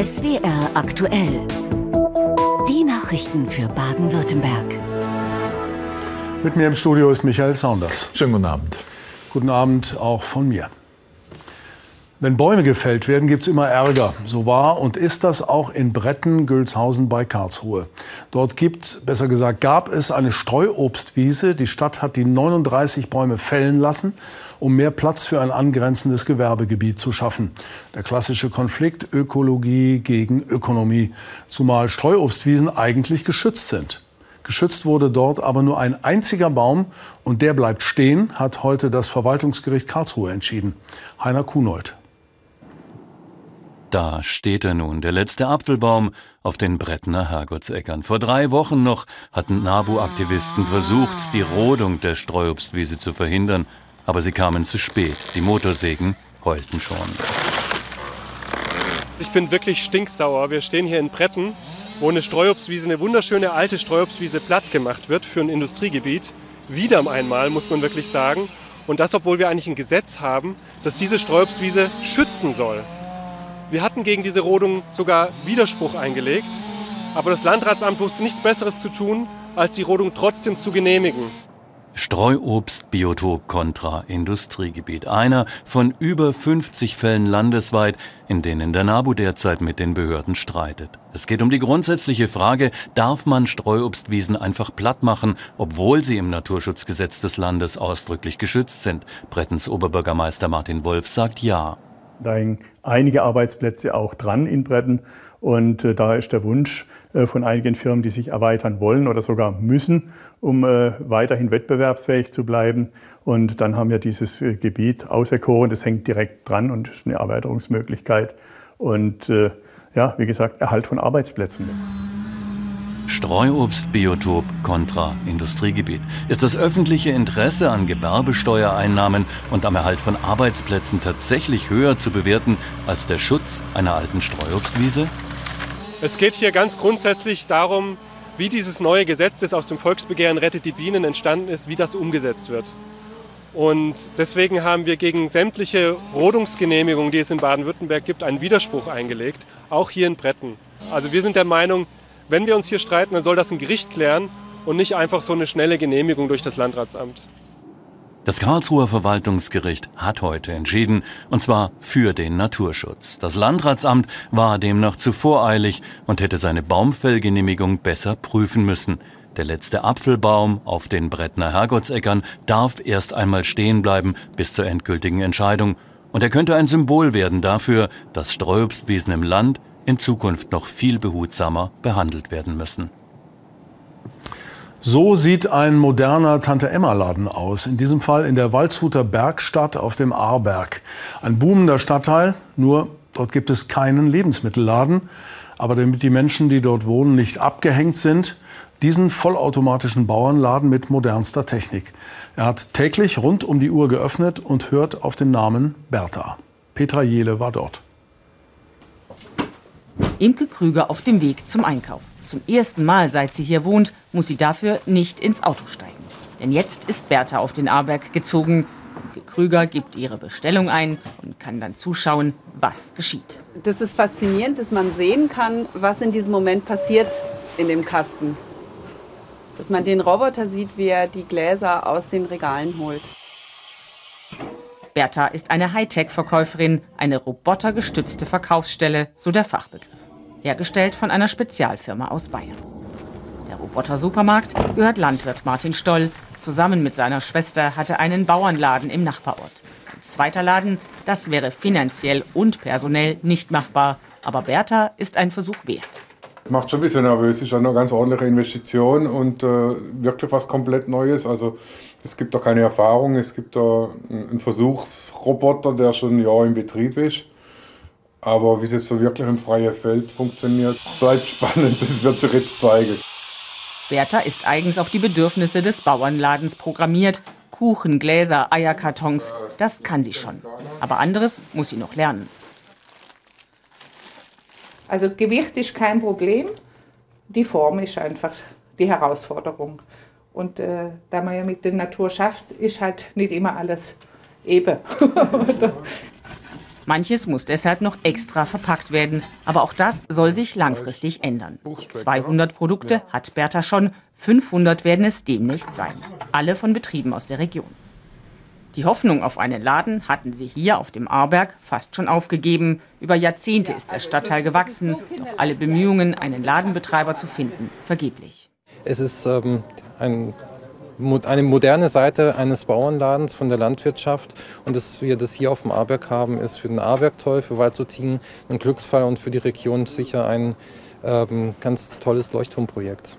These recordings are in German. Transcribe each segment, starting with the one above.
SWR aktuell. Die Nachrichten für Baden-Württemberg. Mit mir im Studio ist Michael Saunders. Schönen guten Abend. Guten Abend auch von mir. Wenn Bäume gefällt werden, gibt es immer Ärger. So war und ist das auch in Bretten, Gülshausen bei Karlsruhe. Dort gab es eine Streuobstwiese. Die Stadt hat die 39 Bäume fällen lassen, um mehr Platz für ein angrenzendes Gewerbegebiet zu schaffen. Der klassische Konflikt Ökologie gegen Ökonomie, zumal Streuobstwiesen eigentlich geschützt sind. Geschützt wurde dort aber nur ein einziger Baum und der bleibt stehen, hat heute das Verwaltungsgericht Karlsruhe entschieden. Heiner Kunold. Da steht er nun, der letzte Apfelbaum auf den Brettener Herrgottseckern. Vor 3 Wochen noch hatten NABU-Aktivisten versucht, die Rodung der Streuobstwiese zu verhindern. Aber sie kamen zu spät. Die Motorsägen heulten schon. Ich bin wirklich stinksauer. Wir stehen hier in Bretten, wo eine Streuobstwiese, eine wunderschöne alte Streuobstwiese, platt gemacht wird für ein Industriegebiet. Wieder einmal, muss man wirklich sagen. Und das, obwohl wir eigentlich ein Gesetz haben, das diese Streuobstwiese schützen soll. Wir hatten gegen diese Rodung sogar Widerspruch eingelegt, aber das Landratsamt wusste nichts Besseres zu tun, als die Rodung trotzdem zu genehmigen. Streuobstbiotop kontra Industriegebiet. Einer von über 50 Fällen landesweit, in denen der NABU derzeit mit den Behörden streitet. Es geht um die grundsätzliche Frage, darf man Streuobstwiesen einfach platt machen, obwohl sie im Naturschutzgesetz des Landes ausdrücklich geschützt sind. Brettens Oberbürgermeister Martin Wolf sagt ja. Da hängen einige Arbeitsplätze auch dran in Bretten. Und da ist der Wunsch von einigen Firmen, die sich erweitern wollen oder sogar müssen, um weiterhin wettbewerbsfähig zu bleiben. Und dann haben wir dieses Gebiet auserkoren, das hängt direkt dran und ist eine Erweiterungsmöglichkeit. Und ja, wie gesagt, Erhalt von Arbeitsplätzen. Streuobstbiotop kontra Industriegebiet. Ist das öffentliche Interesse an Gewerbesteuereinnahmen und am Erhalt von Arbeitsplätzen tatsächlich höher zu bewerten als der Schutz einer alten Streuobstwiese? Es geht hier ganz grundsätzlich darum, wie dieses neue Gesetz, das aus dem Volksbegehren Rettet die Bienen entstanden ist, wie das umgesetzt wird. Und deswegen haben wir gegen sämtliche Rodungsgenehmigungen, die es in Baden-Württemberg gibt, einen Widerspruch eingelegt, auch hier in Bretten. Also wir sind der Meinung, wenn wir uns hier streiten, dann soll das ein Gericht klären und nicht einfach so eine schnelle Genehmigung durch das Landratsamt. Das Karlsruher Verwaltungsgericht hat heute entschieden, und zwar für den Naturschutz. Das Landratsamt war demnach zu voreilig und hätte seine Baumfällgenehmigung besser prüfen müssen. Der letzte Apfelbaum auf den Brettner Herrgottseckern darf erst einmal stehen bleiben bis zur endgültigen Entscheidung. Und er könnte ein Symbol werden dafür, dass Streuobstwiesen im Land in Zukunft noch viel behutsamer behandelt werden müssen. So sieht ein moderner Tante-Emma-Laden aus. In diesem Fall in der Waldshutter Bergstadt auf dem Aarberg. Ein boomender Stadtteil, nur dort gibt es keinen Lebensmittelladen. Aber damit die Menschen, die dort wohnen, nicht abgehängt sind, diesen vollautomatischen Bauernladen mit modernster Technik. Er hat täglich rund um die Uhr geöffnet und hört auf den Namen Bertha. Petra Jähle war dort. Imke Krüger auf dem Weg zum Einkauf. Zum ersten Mal, seit sie hier wohnt, muss sie dafür nicht ins Auto steigen. Denn jetzt ist Bertha auf den Aarberg gezogen. Imke Krüger gibt ihre Bestellung ein und kann dann zuschauen, was geschieht. Das ist faszinierend, dass man sehen kann, was in diesem Moment passiert in dem Kasten. Dass man den Roboter sieht, wie er die Gläser aus den Regalen holt. Bertha ist eine Hightech-Verkäuferin, eine robotergestützte Verkaufsstelle, so der Fachbegriff. Hergestellt von einer Spezialfirma aus Bayern. Der Roboter-Supermarkt gehört Landwirt Martin Stoll. Zusammen mit seiner Schwester hat er einen Bauernladen im Nachbarort. Ein zweiter Laden, das wäre finanziell und personell nicht machbar. Aber Bertha ist ein Versuch wert. Macht schon ein bisschen nervös, ist ja eine ganz ordentliche Investition und wirklich was komplett Neues. Also es gibt da keine Erfahrung, es gibt da einen Versuchsroboter, der schon ein Jahr im Betrieb ist. Aber wie es jetzt so wirklich im freien Feld funktioniert, bleibt spannend, das wird sich jetzt zeigen. Bertha ist eigens auf die Bedürfnisse des Bauernladens programmiert. Kuchen, Gläser, Eierkartons, das kann sie schon. Aber anderes muss sie noch lernen. Also Gewicht ist kein Problem, die Form ist einfach die Herausforderung. Und da man ja mit der Natur schafft, ist halt nicht immer alles eben. Manches muss deshalb noch extra verpackt werden. Aber auch das soll sich langfristig ändern. 200 Produkte hat Bertha schon, 500 werden es demnächst sein. Alle von Betrieben aus der Region. Die Hoffnung auf einen Laden hatten sie hier auf dem Aarberg fast schon aufgegeben. Über Jahrzehnte ist der Stadtteil gewachsen, doch alle Bemühungen, einen Ladenbetreiber zu finden, vergeblich. Es ist eine moderne Seite eines Bauernladens von der Landwirtschaft. Und dass wir das hier auf dem Aarberg haben, ist für den Aarberg toll, für Waldshutt ein Glücksfall und für die Region sicher ein ganz tolles Leuchtturmprojekt.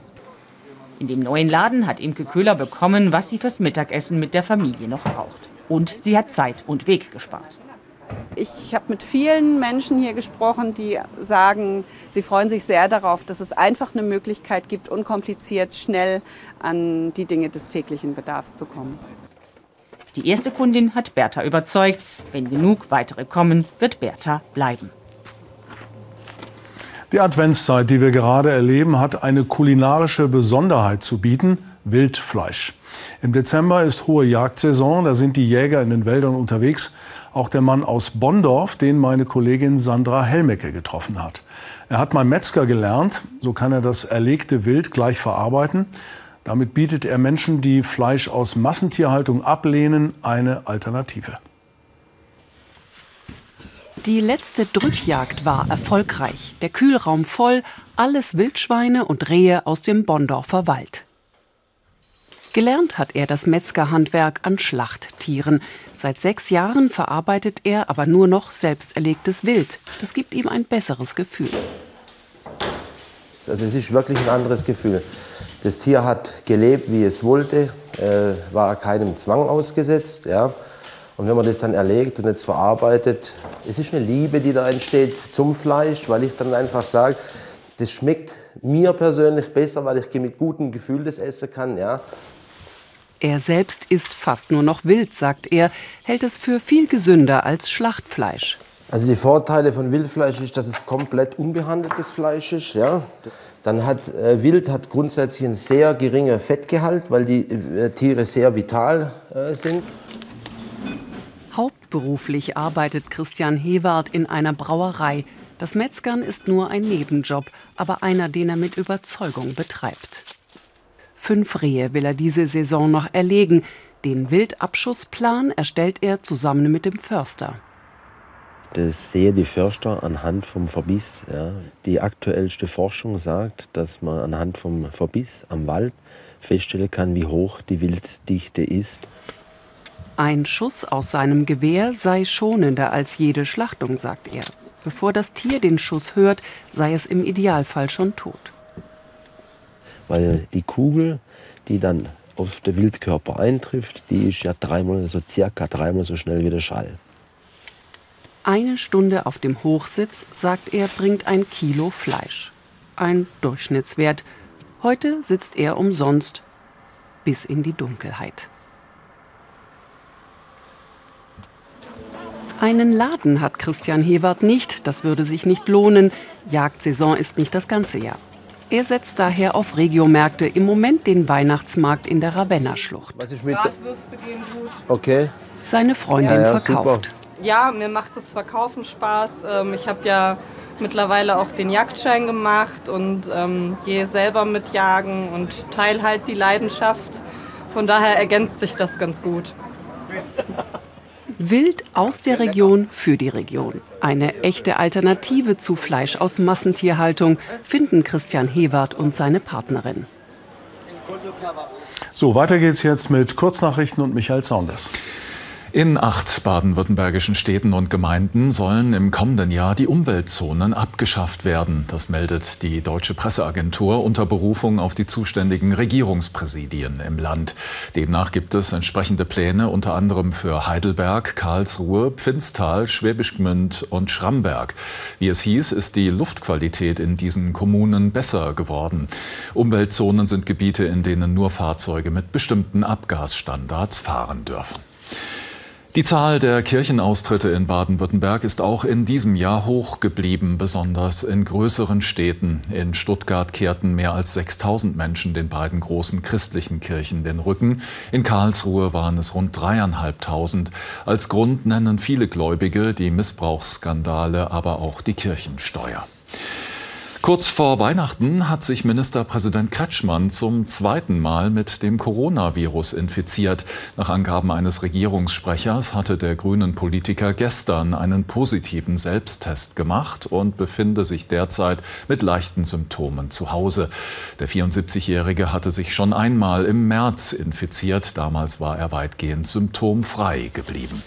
In dem neuen Laden hat Imke Köhler bekommen, was sie fürs Mittagessen mit der Familie noch braucht. Und sie hat Zeit und Weg gespart. Ich habe mit vielen Menschen hier gesprochen, die sagen, sie freuen sich sehr darauf, dass es einfach eine Möglichkeit gibt, unkompliziert schnell an die Dinge des täglichen Bedarfs zu kommen. Die erste Kundin hat Bertha überzeugt. Wenn genug weitere kommen, wird Bertha bleiben. Die Adventszeit, die wir gerade erleben, hat eine kulinarische Besonderheit zu bieten: Wildfleisch. Im Dezember ist hohe Jagdsaison, da sind die Jäger in den Wäldern unterwegs. Auch der Mann aus Bonndorf, den meine Kollegin Sandra Hellmecke getroffen hat. Er hat mal Metzger gelernt, so kann er das erlegte Wild gleich verarbeiten. Damit bietet er Menschen, die Fleisch aus Massentierhaltung ablehnen, eine Alternative. Die letzte Drückjagd war erfolgreich. Der Kühlraum voll, alles Wildschweine und Rehe aus dem Bonndorfer Wald. Gelernt hat er das Metzgerhandwerk an Schlachttieren. Seit 6 Jahren verarbeitet er aber nur noch selbst erlegtes Wild. Das gibt ihm ein besseres Gefühl. Also es ist wirklich ein anderes Gefühl. Das Tier hat gelebt, wie es wollte, war keinem Zwang ausgesetzt, ja. Und wenn man das dann erlegt und jetzt verarbeitet, es ist eine Liebe, die da entsteht zum Fleisch, weil ich dann einfach sage, das schmeckt mir persönlich besser, weil ich mit gutem Gefühl das essen kann, ja. Er selbst isst fast nur noch wild, sagt er, hält es für viel gesünder als Schlachtfleisch. Also die Vorteile von Wildfleisch ist, dass es komplett unbehandeltes Fleisch ist, ja. Dann hat Wild hat grundsätzlich einen sehr geringen Fettgehalt, weil die Tiere sehr vital sind. Hauptberuflich arbeitet Christian Hewart in einer Brauerei. Das Metzgern ist nur ein Nebenjob, aber einer, den er mit Überzeugung betreibt. 5 Rehe will er diese Saison noch erlegen. Den Wildabschussplan erstellt er zusammen mit dem Förster. Das sehen die Förster anhand vom Verbiss. Ja. Die aktuellste Forschung sagt, dass man anhand vom Verbiss am Wald feststellen kann, wie hoch die Wilddichte ist. Ein Schuss aus seinem Gewehr sei schonender als jede Schlachtung, sagt er. Bevor das Tier den Schuss hört, sei es im Idealfall schon tot. Weil die Kugel, die dann auf den Wildkörper eintrifft, die ist ja circa dreimal so schnell wie der Schall. 1 Stunde auf dem Hochsitz, sagt er, bringt 1 Kilo Fleisch. Ein Durchschnittswert. Heute sitzt er umsonst bis in die Dunkelheit. Einen Laden hat Christian Hewart nicht, das würde sich nicht lohnen. Jagdsaison ist nicht das ganze Jahr. Er setzt daher auf Regiomärkte, im Moment den Weihnachtsmarkt in der Ravenna-Schlucht. Bratwürste gehen gut. Okay. Seine Freundin verkauft. Super. Ja, mir macht das Verkaufen Spaß. Ich habe ja mittlerweile auch den Jagdschein gemacht und gehe selber mit jagen und teile halt die Leidenschaft. Von daher ergänzt sich das ganz gut. Wild aus der Region für die Region. Eine echte Alternative zu Fleisch aus Massentierhaltung finden Christian Hewart und seine Partnerin. So, weiter geht's jetzt mit Kurznachrichten und Michael Saunders. In 8 baden-württembergischen Städten und Gemeinden sollen im kommenden Jahr die Umweltzonen abgeschafft werden. Das meldet die Deutsche Presseagentur unter Berufung auf die zuständigen Regierungspräsidien im Land. Demnach gibt es entsprechende Pläne unter anderem für Heidelberg, Karlsruhe, Pfinstal, Schwäbisch Gmünd und Schramberg. Wie es hieß, ist die Luftqualität in diesen Kommunen besser geworden. Umweltzonen sind Gebiete, in denen nur Fahrzeuge mit bestimmten Abgasstandards fahren dürfen. Die Zahl der Kirchenaustritte in Baden-Württemberg ist auch in diesem Jahr hoch geblieben, besonders in größeren Städten. In Stuttgart kehrten mehr als 6.000 Menschen den beiden großen christlichen Kirchen den Rücken. In Karlsruhe waren es rund 3.500. Als Grund nennen viele Gläubige die Missbrauchsskandale, aber auch die Kirchensteuer. Kurz vor Weihnachten hat sich Ministerpräsident Kretschmann zum zweiten Mal mit dem Coronavirus infiziert. Nach Angaben eines Regierungssprechers hatte der grünen Politiker gestern einen positiven Selbsttest gemacht und befinde sich derzeit mit leichten Symptomen zu Hause. Der 74-Jährige hatte sich schon einmal im März infiziert. Damals war er weitgehend symptomfrei geblieben.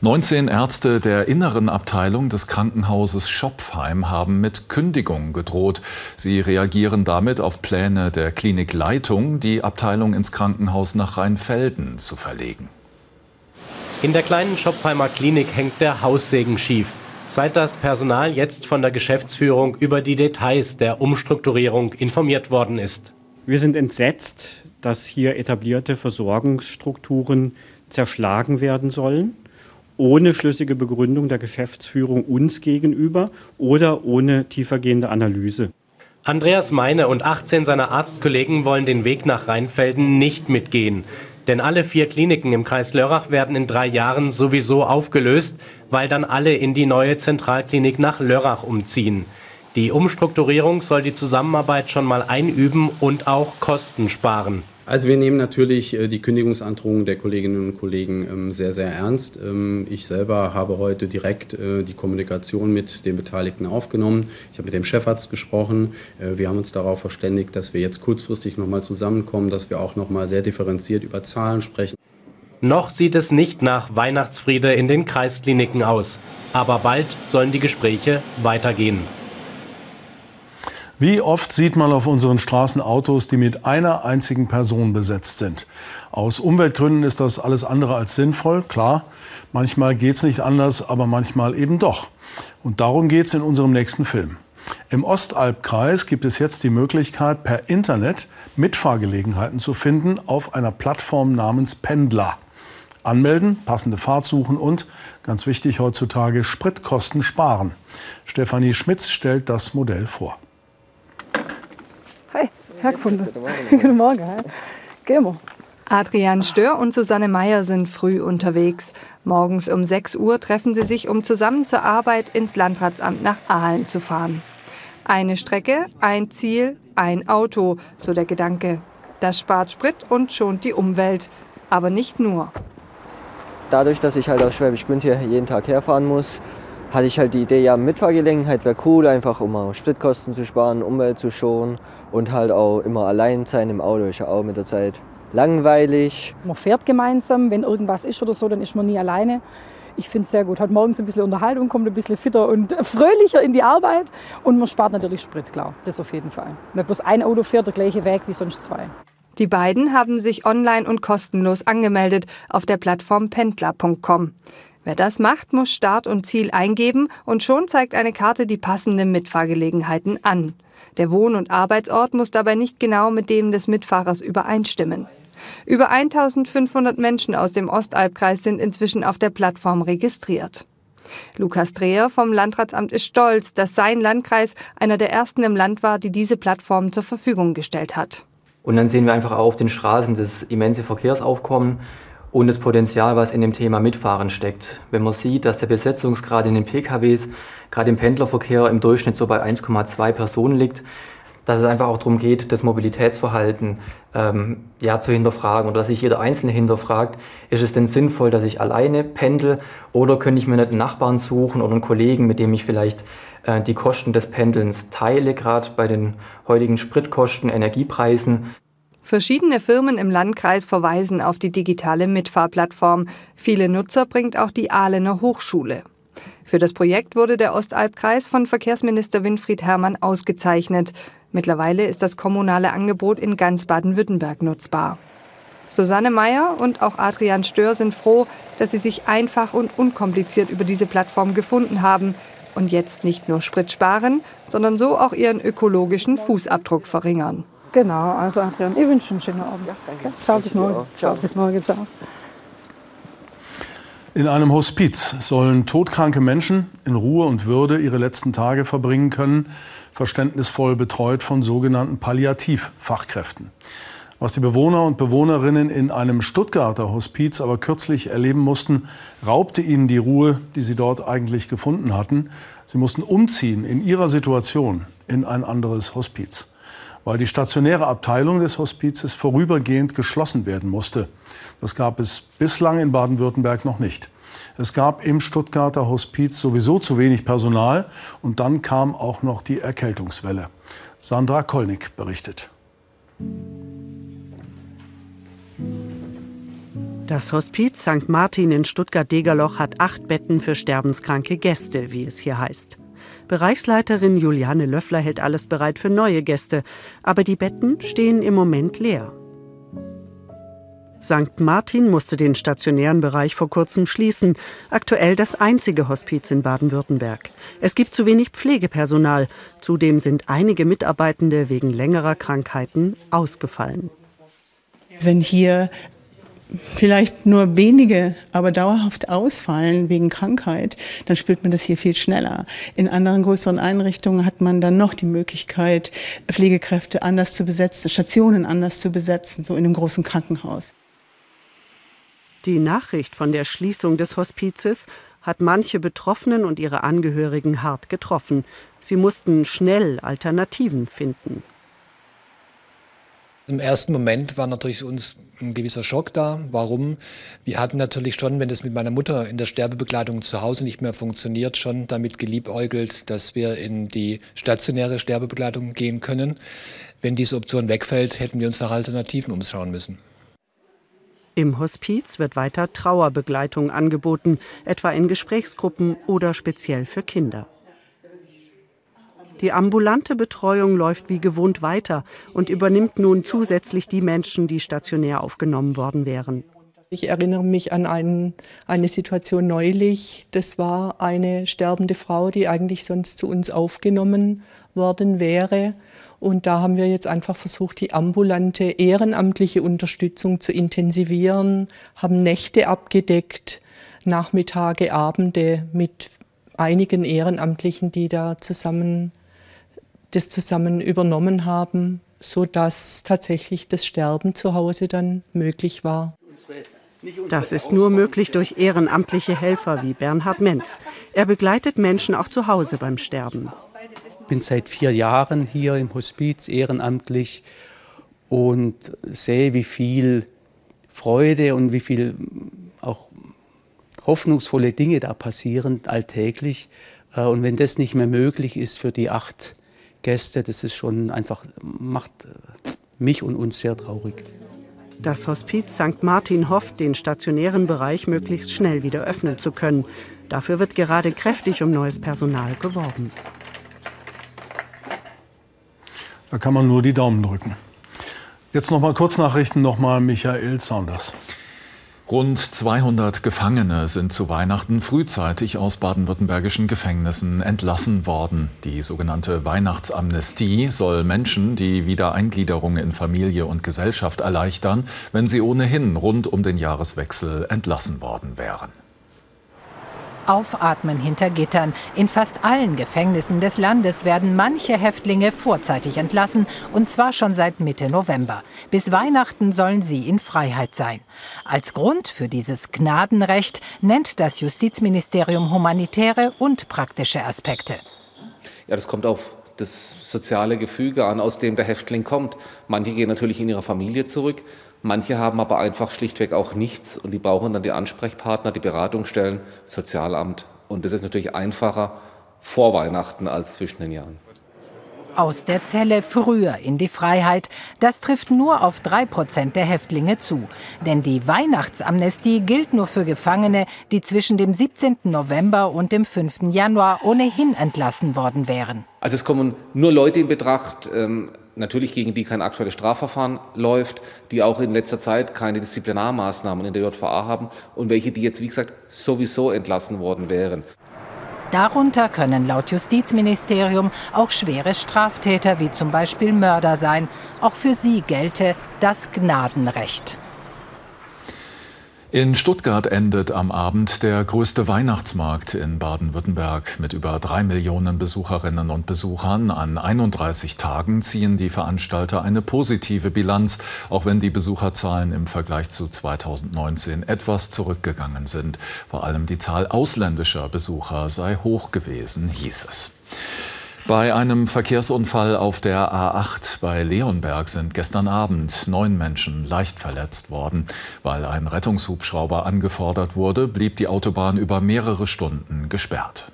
19 Ärzte der inneren Abteilung des Krankenhauses Schopfheim haben mit Kündigung gedroht. Sie reagieren damit auf Pläne der Klinikleitung, die Abteilung ins Krankenhaus nach Rheinfelden zu verlegen. In der kleinen Schopfheimer Klinik hängt der Haussegen schief. Seit das Personal jetzt von der Geschäftsführung über die Details der Umstrukturierung informiert worden ist. Wir sind entsetzt, dass hier etablierte Versorgungsstrukturen zerschlagen werden sollen. Ohne schlüssige Begründung der Geschäftsführung uns gegenüber oder ohne tiefergehende Analyse. Andreas Meine und 18 seiner Arztkollegen wollen den Weg nach Rheinfelden nicht mitgehen. Denn alle 4 Kliniken im Kreis Lörrach werden in 3 Jahren sowieso aufgelöst, weil dann alle in die neue Zentralklinik nach Lörrach umziehen. Die Umstrukturierung soll die Zusammenarbeit schon mal einüben und auch Kosten sparen. Also wir nehmen natürlich die Kündigungsandrohungen der Kolleginnen und Kollegen sehr, sehr ernst. Ich selber habe heute direkt die Kommunikation mit den Beteiligten aufgenommen. Ich habe mit dem Chefarzt gesprochen. Wir haben uns darauf verständigt, dass wir jetzt kurzfristig nochmal zusammenkommen, dass wir auch nochmal sehr differenziert über Zahlen sprechen. Noch sieht es nicht nach Weihnachtsfriede in den Kreiskliniken aus. Aber bald sollen die Gespräche weitergehen. Wie oft sieht man auf unseren Straßen Autos, die mit einer einzigen Person besetzt sind? Aus Umweltgründen ist das alles andere als sinnvoll, klar. Manchmal geht's nicht anders, aber manchmal eben doch. Und darum geht's in unserem nächsten Film. Im Ostalbkreis gibt es jetzt die Möglichkeit, per Internet Mitfahrgelegenheiten zu finden auf einer Plattform namens Pendler. Anmelden, passende Fahrt suchen und, ganz wichtig heutzutage, Spritkosten sparen. Stefanie Schmitz stellt das Modell vor. Hergefunden. Guten Morgen. Gehen wir. Adrian Stöhr und Susanne Meier sind früh unterwegs. Morgens um 6 Uhr treffen sie sich, um zusammen zur Arbeit ins Landratsamt nach Aalen zu fahren. Eine Strecke, ein Ziel, ein Auto, so der Gedanke. Das spart Sprit und schont die Umwelt. Aber nicht nur. Dadurch, dass ich halt aus Schwäbisch Gmünd hier jeden Tag herfahren muss, hatte ich halt die Idee, ja, Mitfahrgelegenheit wäre cool, einfach um auch Spritkosten zu sparen, Umwelt zu schonen und halt auch immer allein sein im Auto, ist ja auch mit der Zeit langweilig. Man fährt gemeinsam, wenn irgendwas ist oder so, dann ist man nie alleine. Ich finde es sehr gut, hat morgens ein bisschen Unterhaltung, kommt ein bisschen fitter und fröhlicher in die Arbeit und man spart natürlich Sprit, klar, das auf jeden Fall. Nicht bloß ein Auto fährt der gleiche Weg wie sonst 2. Die beiden haben sich online und kostenlos angemeldet auf der Plattform pendler.com. Wer das macht, muss Start und Ziel eingeben und schon zeigt eine Karte die passenden Mitfahrgelegenheiten an. Der Wohn- und Arbeitsort muss dabei nicht genau mit dem des Mitfahrers übereinstimmen. Über 1.500 Menschen aus dem Ostalbkreis sind inzwischen auf der Plattform registriert. Lukas Dreher vom Landratsamt ist stolz, dass sein Landkreis einer der ersten im Land war, die diese Plattform zur Verfügung gestellt hat. Und dann sehen wir einfach auch auf den Straßen das immense Verkehrsaufkommen und das Potenzial, was in dem Thema Mitfahren steckt. Wenn man sieht, dass der Besetzungsgrad in den PKWs, gerade im Pendlerverkehr, im Durchschnitt so bei 1,2 Personen liegt, dass es einfach auch darum geht, das Mobilitätsverhalten zu hinterfragen oder dass sich jeder Einzelne hinterfragt, ist es denn sinnvoll, dass ich alleine pendel oder könnte ich mir nicht einen Nachbarn suchen oder einen Kollegen, mit dem ich vielleicht die Kosten des Pendelns teile, gerade bei den heutigen Spritkosten, Energiepreisen. Verschiedene Firmen im Landkreis verweisen auf die digitale Mitfahrplattform. Viele Nutzer bringt auch die Aalener Hochschule. Für das Projekt wurde der Ostalbkreis von Verkehrsminister Winfried Herrmann ausgezeichnet. Mittlerweile ist das kommunale Angebot in ganz Baden-Württemberg nutzbar. Susanne Meier und auch Adrian Stöhr sind froh, dass sie sich einfach und unkompliziert über diese Plattform gefunden haben und jetzt nicht nur Sprit sparen, sondern so auch ihren ökologischen Fußabdruck verringern. Genau, also Adrian, ich wünsche einen schönen Abend. Ja, danke. Ciao, bis morgen. Ciao. Bis morgen, ciao. In einem Hospiz sollen todkranke Menschen in Ruhe und Würde ihre letzten Tage verbringen können, verständnisvoll betreut von sogenannten Palliativfachkräften. Was die Bewohner und Bewohnerinnen in einem Stuttgarter Hospiz aber kürzlich erleben mussten, raubte ihnen die Ruhe, die sie dort eigentlich gefunden hatten. Sie mussten umziehen in ihrer Situation in ein anderes Hospiz, weil die stationäre Abteilung des Hospizes vorübergehend geschlossen werden musste. Das gab es bislang in Baden-Württemberg noch nicht. Es gab im Stuttgarter Hospiz sowieso zu wenig Personal und dann kam auch noch die Erkältungswelle. Sandra Kollnick berichtet. Das Hospiz St. Martin in Stuttgart-Degerloch hat 8 Betten für sterbenskranke Gäste, wie es hier heißt. Bereichsleiterin Juliane Löffler hält alles bereit für neue Gäste, aber die Betten stehen im Moment leer. St. Martin musste den stationären Bereich vor kurzem schließen. Aktuell das einzige Hospiz in Baden-Württemberg. Es gibt zu wenig Pflegepersonal. Zudem sind einige Mitarbeitende wegen längerer Krankheiten ausgefallen. Wenn hier vielleicht nur wenige, aber dauerhaft ausfallen wegen Krankheit, dann spürt man das hier viel schneller. In anderen größeren Einrichtungen hat man dann noch die Möglichkeit, Pflegekräfte anders zu besetzen, Stationen anders zu besetzen, so in einem großen Krankenhaus. Die Nachricht von der Schließung des Hospizes hat manche Betroffenen und ihre Angehörigen hart getroffen. Sie mussten schnell Alternativen finden. Im ersten Moment war natürlich uns ein gewisser Schock da. Warum? Wir hatten natürlich schon, wenn das mit meiner Mutter in der Sterbebegleitung zu Hause nicht mehr funktioniert, schon damit geliebäugelt, dass wir in die stationäre Sterbebegleitung gehen können. Wenn diese Option wegfällt, hätten wir uns nach Alternativen umschauen müssen. Im Hospiz wird weiter Trauerbegleitung angeboten, etwa in Gesprächsgruppen oder speziell für Kinder. Die ambulante Betreuung läuft wie gewohnt weiter und übernimmt nun zusätzlich die Menschen, die stationär aufgenommen worden wären. Ich erinnere mich an eine Situation neulich. Das war eine sterbende Frau, die eigentlich sonst zu uns aufgenommen worden wäre. Und da haben wir jetzt einfach versucht, die ambulante, ehrenamtliche Unterstützung zu intensivieren, haben Nächte abgedeckt, Nachmittage, Abende mit einigen Ehrenamtlichen, die da das zusammen übernommen haben, sodass tatsächlich das Sterben zu Hause dann möglich war. Das ist nur möglich durch ehrenamtliche Helfer wie Bernhard Menz. Er begleitet Menschen auch zu Hause beim Sterben. Ich bin seit 4 Jahren hier im Hospiz ehrenamtlich und sehe, wie viel Freude und wie viel auch hoffnungsvolle Dinge da passieren alltäglich. Und wenn das nicht mehr möglich ist für die 8 Gäste, das ist schon einfach, macht mich und uns sehr traurig. Das Hospiz St. Martin hofft, den stationären Bereich möglichst schnell wieder öffnen zu können. Dafür wird gerade kräftig um neues Personal geworben. Da kann man nur die Daumen drücken. Jetzt noch mal Kurznachrichten, noch mal Michael Saunders. Rund 200 Gefangene sind zu Weihnachten frühzeitig aus baden-württembergischen Gefängnissen entlassen worden. Die sogenannte Weihnachtsamnestie soll Menschen die Wiedereingliederung in Familie und Gesellschaft erleichtern, wenn sie ohnehin rund um den Jahreswechsel entlassen worden wären. Aufatmen hinter Gittern. In fast allen Gefängnissen des Landes werden manche Häftlinge vorzeitig entlassen, und zwar schon seit Mitte November. Bis Weihnachten sollen sie in Freiheit sein. Als Grund für dieses Gnadenrecht nennt das Justizministerium humanitäre und praktische Aspekte. Ja, das kommt auf das soziale Gefüge an, aus dem der Häftling kommt. Manche gehen natürlich in ihre Familie zurück, manche haben aber einfach schlichtweg auch nichts und die brauchen dann die Ansprechpartner, die Beratungsstellen, Sozialamt. Und das ist natürlich einfacher vor Weihnachten als zwischen den Jahren. Aus der Zelle früher in die Freiheit, das trifft nur auf 3% der Häftlinge zu. Denn die Weihnachtsamnestie gilt nur für Gefangene, die zwischen dem 17. November und dem 5. Januar ohnehin entlassen worden wären. Also es kommen nur Leute in Betracht, natürlich gegen die kein aktuelles Strafverfahren läuft, die auch in letzter Zeit keine Disziplinarmaßnahmen in der JVA haben und welche, die jetzt, wie gesagt, sowieso entlassen worden wären. Darunter können laut Justizministerium auch schwere Straftäter wie zum Beispiel Mörder sein. Auch für sie gelte das Gnadenrecht. In Stuttgart endet am Abend der größte Weihnachtsmarkt in Baden-Württemberg. Mit über 3 Millionen Besucherinnen und Besuchern an 31 Tagen ziehen die Veranstalter eine positive Bilanz, auch wenn die Besucherzahlen im Vergleich zu 2019 etwas zurückgegangen sind. Vor allem die Zahl ausländischer Besucher sei hoch gewesen, hieß es. Bei einem Verkehrsunfall auf der A8 bei Leonberg sind gestern Abend 9 Menschen leicht verletzt worden. Weil ein Rettungshubschrauber angefordert wurde, blieb die Autobahn über mehrere Stunden gesperrt.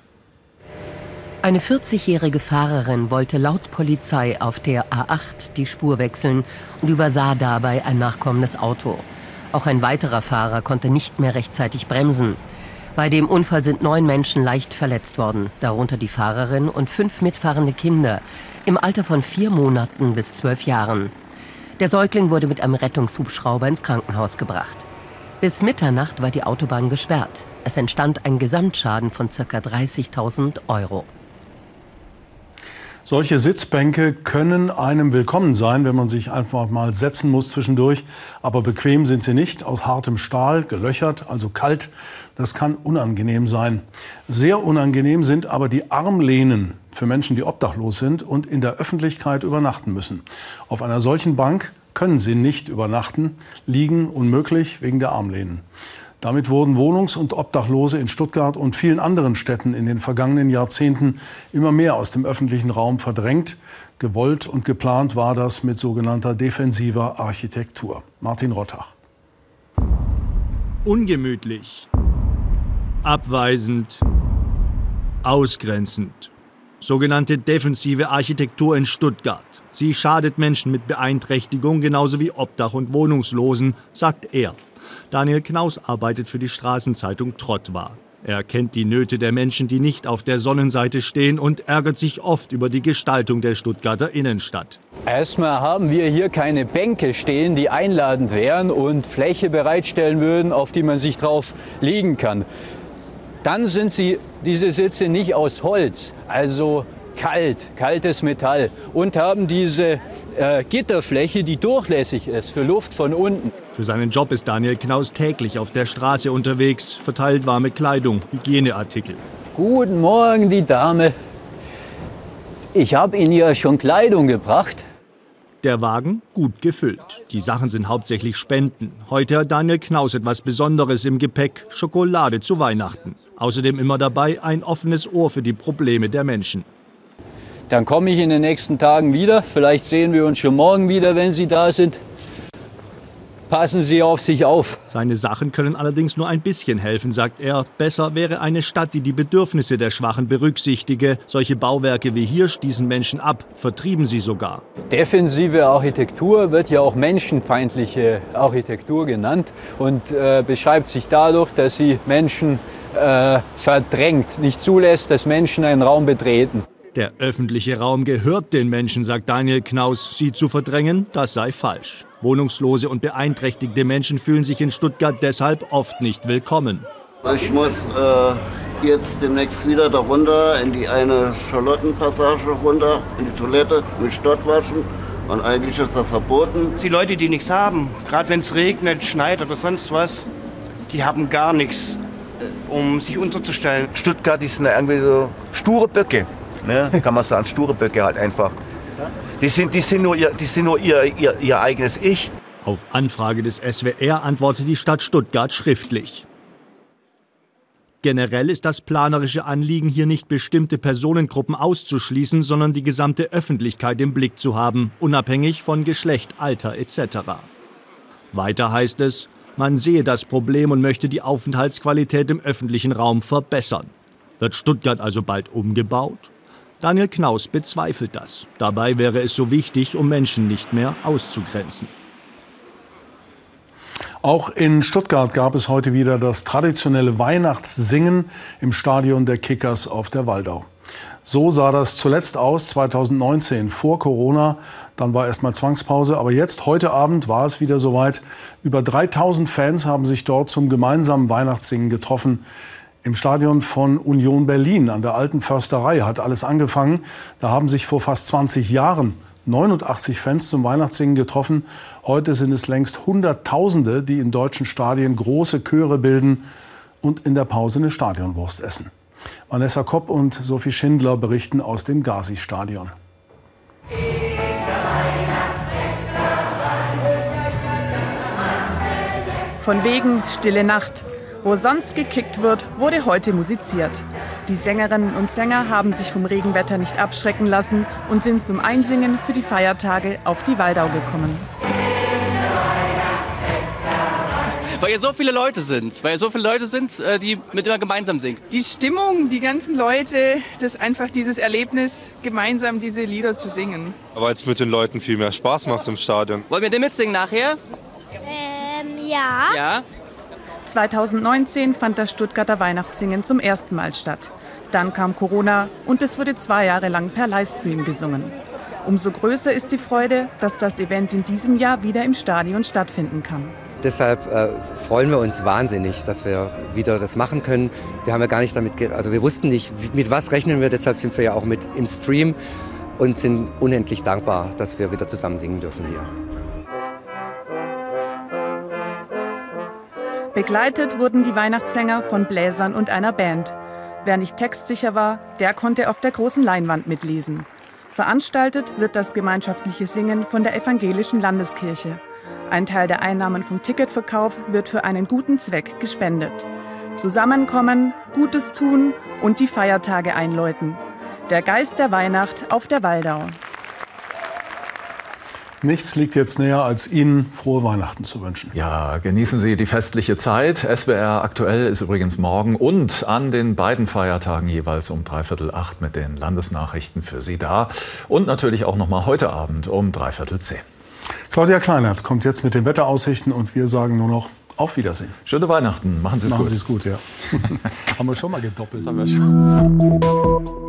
Eine 40-jährige Fahrerin wollte laut Polizei auf der A8 die Spur wechseln und übersah dabei ein nachkommendes Auto. Auch ein weiterer Fahrer konnte nicht mehr rechtzeitig bremsen. Bei dem Unfall sind 9 Menschen leicht verletzt worden, darunter die Fahrerin und 5 mitfahrende Kinder im Alter von 4 Monaten bis 12 Jahren. Der Säugling wurde mit einem Rettungshubschrauber ins Krankenhaus gebracht. Bis Mitternacht war die Autobahn gesperrt. Es entstand ein Gesamtschaden von ca. 30.000 Euro. Solche Sitzbänke können einem willkommen sein, wenn man sich einfach mal setzen muss zwischendurch. Aber bequem sind sie nicht, aus hartem Stahl, gelöchert, also kalt. Das kann unangenehm sein. Sehr unangenehm sind aber die Armlehnen für Menschen, die obdachlos sind und in der Öffentlichkeit übernachten müssen. Auf einer solchen Bank können sie nicht übernachten, liegen unmöglich wegen der Armlehnen. Damit wurden Wohnungs- und Obdachlose in Stuttgart und vielen anderen Städten in den vergangenen Jahrzehnten immer mehr aus dem öffentlichen Raum verdrängt. Gewollt und geplant war das mit sogenannter defensiver Architektur. Martin Rottach. Ungemütlich, abweisend, ausgrenzend. Sogenannte defensive Architektur in Stuttgart. Sie schadet Menschen mit Beeinträchtigung genauso wie Obdach- und Wohnungslosen, sagt er. Daniel Knaus arbeitet für die Straßenzeitung Trottwar. Er kennt die Nöte der Menschen, die nicht auf der Sonnenseite stehen, und ärgert sich oft über die Gestaltung der Stuttgarter Innenstadt. Erstmal haben wir hier keine Bänke stehen, die einladend wären und Fläche bereitstellen würden, auf die man sich drauf legen kann. Dann sind diese Sitze nicht aus Holz, also kaltes Metall, und haben diese Gitterfläche, die durchlässig ist für Luft von unten. Für seinen Job ist Daniel Knaus täglich auf der Straße unterwegs, verteilt warme Kleidung, Hygieneartikel. Guten Morgen, die Dame. Ich habe Ihnen ja schon Kleidung gebracht. Der Wagen gut gefüllt. Die Sachen sind hauptsächlich Spenden. Heute hat Daniel Knaus etwas Besonderes im Gepäck: Schokolade zu Weihnachten. Außerdem immer dabei ein offenes Ohr für die Probleme der Menschen. Dann komme ich in den nächsten Tagen wieder. Vielleicht sehen wir uns schon morgen wieder, wenn Sie da sind. Passen Sie auf sich auf. Seine Sachen können allerdings nur ein bisschen helfen, sagt er. Besser wäre eine Stadt, die die Bedürfnisse der Schwachen berücksichtige. Solche Bauwerke wie hier stießen Menschen ab, vertrieben sie sogar. Defensive Architektur wird ja auch menschenfeindliche Architektur genannt und beschreibt sich dadurch, dass sie Menschen verdrängt, nicht zulässt, dass Menschen einen Raum betreten. Der öffentliche Raum gehört den Menschen, sagt Daniel Knaus. Sie zu verdrängen, das sei falsch. Wohnungslose und beeinträchtigte Menschen fühlen sich in Stuttgart deshalb oft nicht willkommen. Ich muss jetzt demnächst wieder da runter, in die eine Charlottenpassage runter, in die Toilette, mich dort waschen. Und eigentlich ist das verboten. Die Leute, die nichts haben, gerade wenn es regnet, schneit oder sonst was, die haben gar nichts, um sich unterzustellen. Stuttgart ist irgendwie so sture Böcke. Ne, kann man sagen, sture Böcke halt einfach. Die sind nur ihr eigenes Ich. Auf Anfrage des SWR antwortet die Stadt Stuttgart schriftlich. Generell ist das planerische Anliegen, hier nicht bestimmte Personengruppen auszuschließen, sondern die gesamte Öffentlichkeit im Blick zu haben, unabhängig von Geschlecht, Alter etc. Weiter heißt es, man sehe das Problem und möchte die Aufenthaltsqualität im öffentlichen Raum verbessern. Wird Stuttgart also bald umgebaut? Daniel Knaus bezweifelt das. Dabei wäre es so wichtig, um Menschen nicht mehr auszugrenzen. Auch in Stuttgart gab es heute wieder das traditionelle Weihnachtssingen im Stadion der Kickers auf der Waldau. So sah das zuletzt aus, 2019, vor Corona. Dann war erstmal Zwangspause. Aber jetzt, heute Abend, war es wieder soweit. Über 3000 Fans haben sich dort zum gemeinsamen Weihnachtssingen getroffen. Im Stadion von Union Berlin an der Alten Försterei hat alles angefangen. Da haben sich vor fast 20 Jahren 89 Fans zum Weihnachtssingen getroffen. Heute sind es längst Hunderttausende, die in deutschen Stadien große Chöre bilden und in der Pause eine Stadionwurst essen. Vanessa Kopp und Sophie Schindler berichten aus dem Gazi-Stadion. Von wegen Stille Nacht. Wo sonst gekickt wird, wurde heute musiziert. Die Sängerinnen und Sänger haben sich vom Regenwetter nicht abschrecken lassen und sind zum Einsingen für die Feiertage auf die Waldau gekommen. Weil ja so viele Leute sind, die mit immer gemeinsam singen. Die Stimmung, die ganzen Leute, das einfach dieses Erlebnis, gemeinsam diese Lieder zu singen. Weil es mit den Leuten viel mehr Spaß macht im Stadion. Wollen wir denn mitsingen nachher? Ja. 2019 fand das Stuttgarter Weihnachtssingen zum ersten Mal statt. Dann kam Corona und es wurde 2 Jahre lang per Livestream gesungen. Umso größer ist die Freude, dass das Event in diesem Jahr wieder im Stadion stattfinden kann. Deshalb freuen wir uns wahnsinnig, dass wir wieder das machen können. Wir haben ja gar nicht damit gerechnet, also wir wussten nicht, mit was rechnen wir. Deshalb sind wir ja auch mit im Stream und sind unendlich dankbar, dass wir wieder zusammen singen dürfen hier. Begleitet wurden die Weihnachtssänger von Bläsern und einer Band. Wer nicht textsicher war, der konnte auf der großen Leinwand mitlesen. Veranstaltet wird das gemeinschaftliche Singen von der Evangelischen Landeskirche. Ein Teil der Einnahmen vom Ticketverkauf wird für einen guten Zweck gespendet. Zusammenkommen, Gutes tun und die Feiertage einläuten. Der Geist der Weihnacht auf der Waldau. Nichts liegt jetzt näher, als Ihnen frohe Weihnachten zu wünschen. Ja, genießen Sie die festliche Zeit. SWR aktuell ist übrigens morgen und an den beiden Feiertagen jeweils um 7:45 mit den Landesnachrichten für Sie da. Und natürlich auch noch mal heute Abend um 9:45. Claudia Kleinert kommt jetzt mit den Wetteraussichten und wir sagen nur noch auf Wiedersehen. Schöne Weihnachten. Machen Sie es gut. Machen Sie es gut, ja. Haben wir schon mal gedoppelt. Das haben wir schon.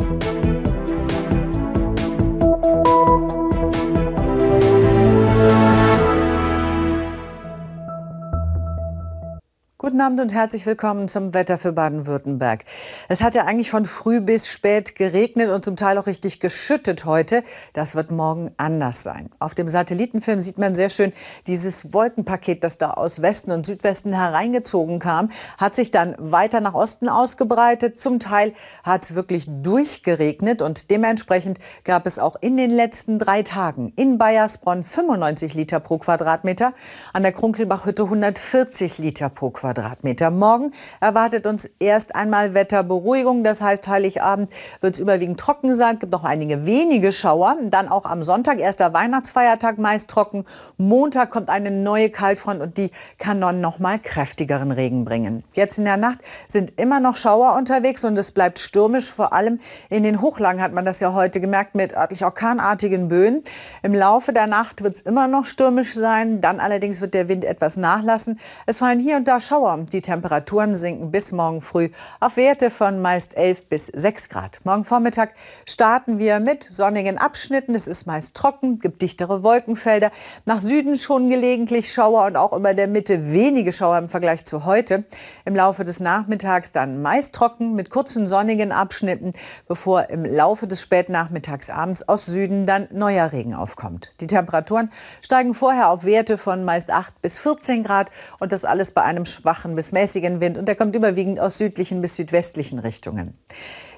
Guten Abend und herzlich willkommen zum Wetter für Baden-Württemberg. Es hat ja eigentlich von früh bis spät geregnet und zum Teil auch richtig geschüttet heute. Das wird morgen anders sein. Auf dem Satellitenfilm sieht man sehr schön dieses Wolkenpaket, das da aus Westen und Südwesten hereingezogen kam, hat sich dann weiter nach Osten ausgebreitet. Zum Teil hat es wirklich durchgeregnet und dementsprechend gab es auch in den letzten 3 Tagen in Baiersbronn 95 Liter pro Quadratmeter, an der Krunkelbachhütte 140 Liter pro Quadratmeter. Morgen erwartet uns erst einmal Wetterberuhigung. Das heißt, Heiligabend wird es überwiegend trocken sein. Es gibt noch einige wenige Schauer. Dann auch am Sonntag, erster Weihnachtsfeiertag, meist trocken. Montag kommt eine neue Kaltfront und die kann dann noch mal kräftigeren Regen bringen. Jetzt in der Nacht sind immer noch Schauer unterwegs und es bleibt stürmisch. Vor allem in den Hochlagen hat man das ja heute gemerkt mit örtlich orkanartigen Böen. Im Laufe der Nacht wird es immer noch stürmisch sein. Dann allerdings wird der Wind etwas nachlassen. Es fallen hier und da Schauer. Die Temperaturen sinken bis morgen früh auf Werte von meist 11 bis 6 Grad. Morgen Vormittag starten wir mit sonnigen Abschnitten. Es ist meist trocken, gibt dichtere Wolkenfelder. Nach Süden schon gelegentlich Schauer und auch über der Mitte wenige Schauer im Vergleich zu heute. Im Laufe des Nachmittags dann meist trocken mit kurzen sonnigen Abschnitten, bevor im Laufe des Spätnachmittags abends aus Süden dann neuer Regen aufkommt. Die Temperaturen steigen vorher auf Werte von meist 8 bis 14 Grad und das alles bei einem schwachen bis mäßigen Wind und der kommt überwiegend aus südlichen bis südwestlichen Richtungen.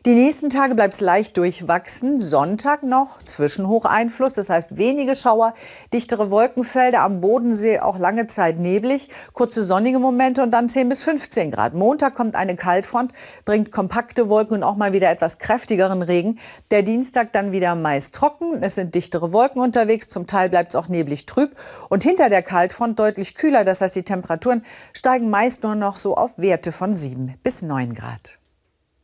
Die nächsten Tage bleibt es leicht durchwachsen. Sonntag noch Zwischenhocheinfluss, das heißt wenige Schauer, dichtere Wolkenfelder, am Bodensee auch lange Zeit neblig, kurze sonnige Momente und dann 10 bis 15 Grad. Montag kommt eine Kaltfront, bringt kompakte Wolken und auch mal wieder etwas kräftigeren Regen. Der Dienstag dann wieder meist trocken, es sind dichtere Wolken unterwegs, zum Teil bleibt es auch neblig trüb und hinter der Kaltfront deutlich kühler, das heißt die Temperaturen steigen meist nur noch so auf Werte von 7 bis 9 Grad.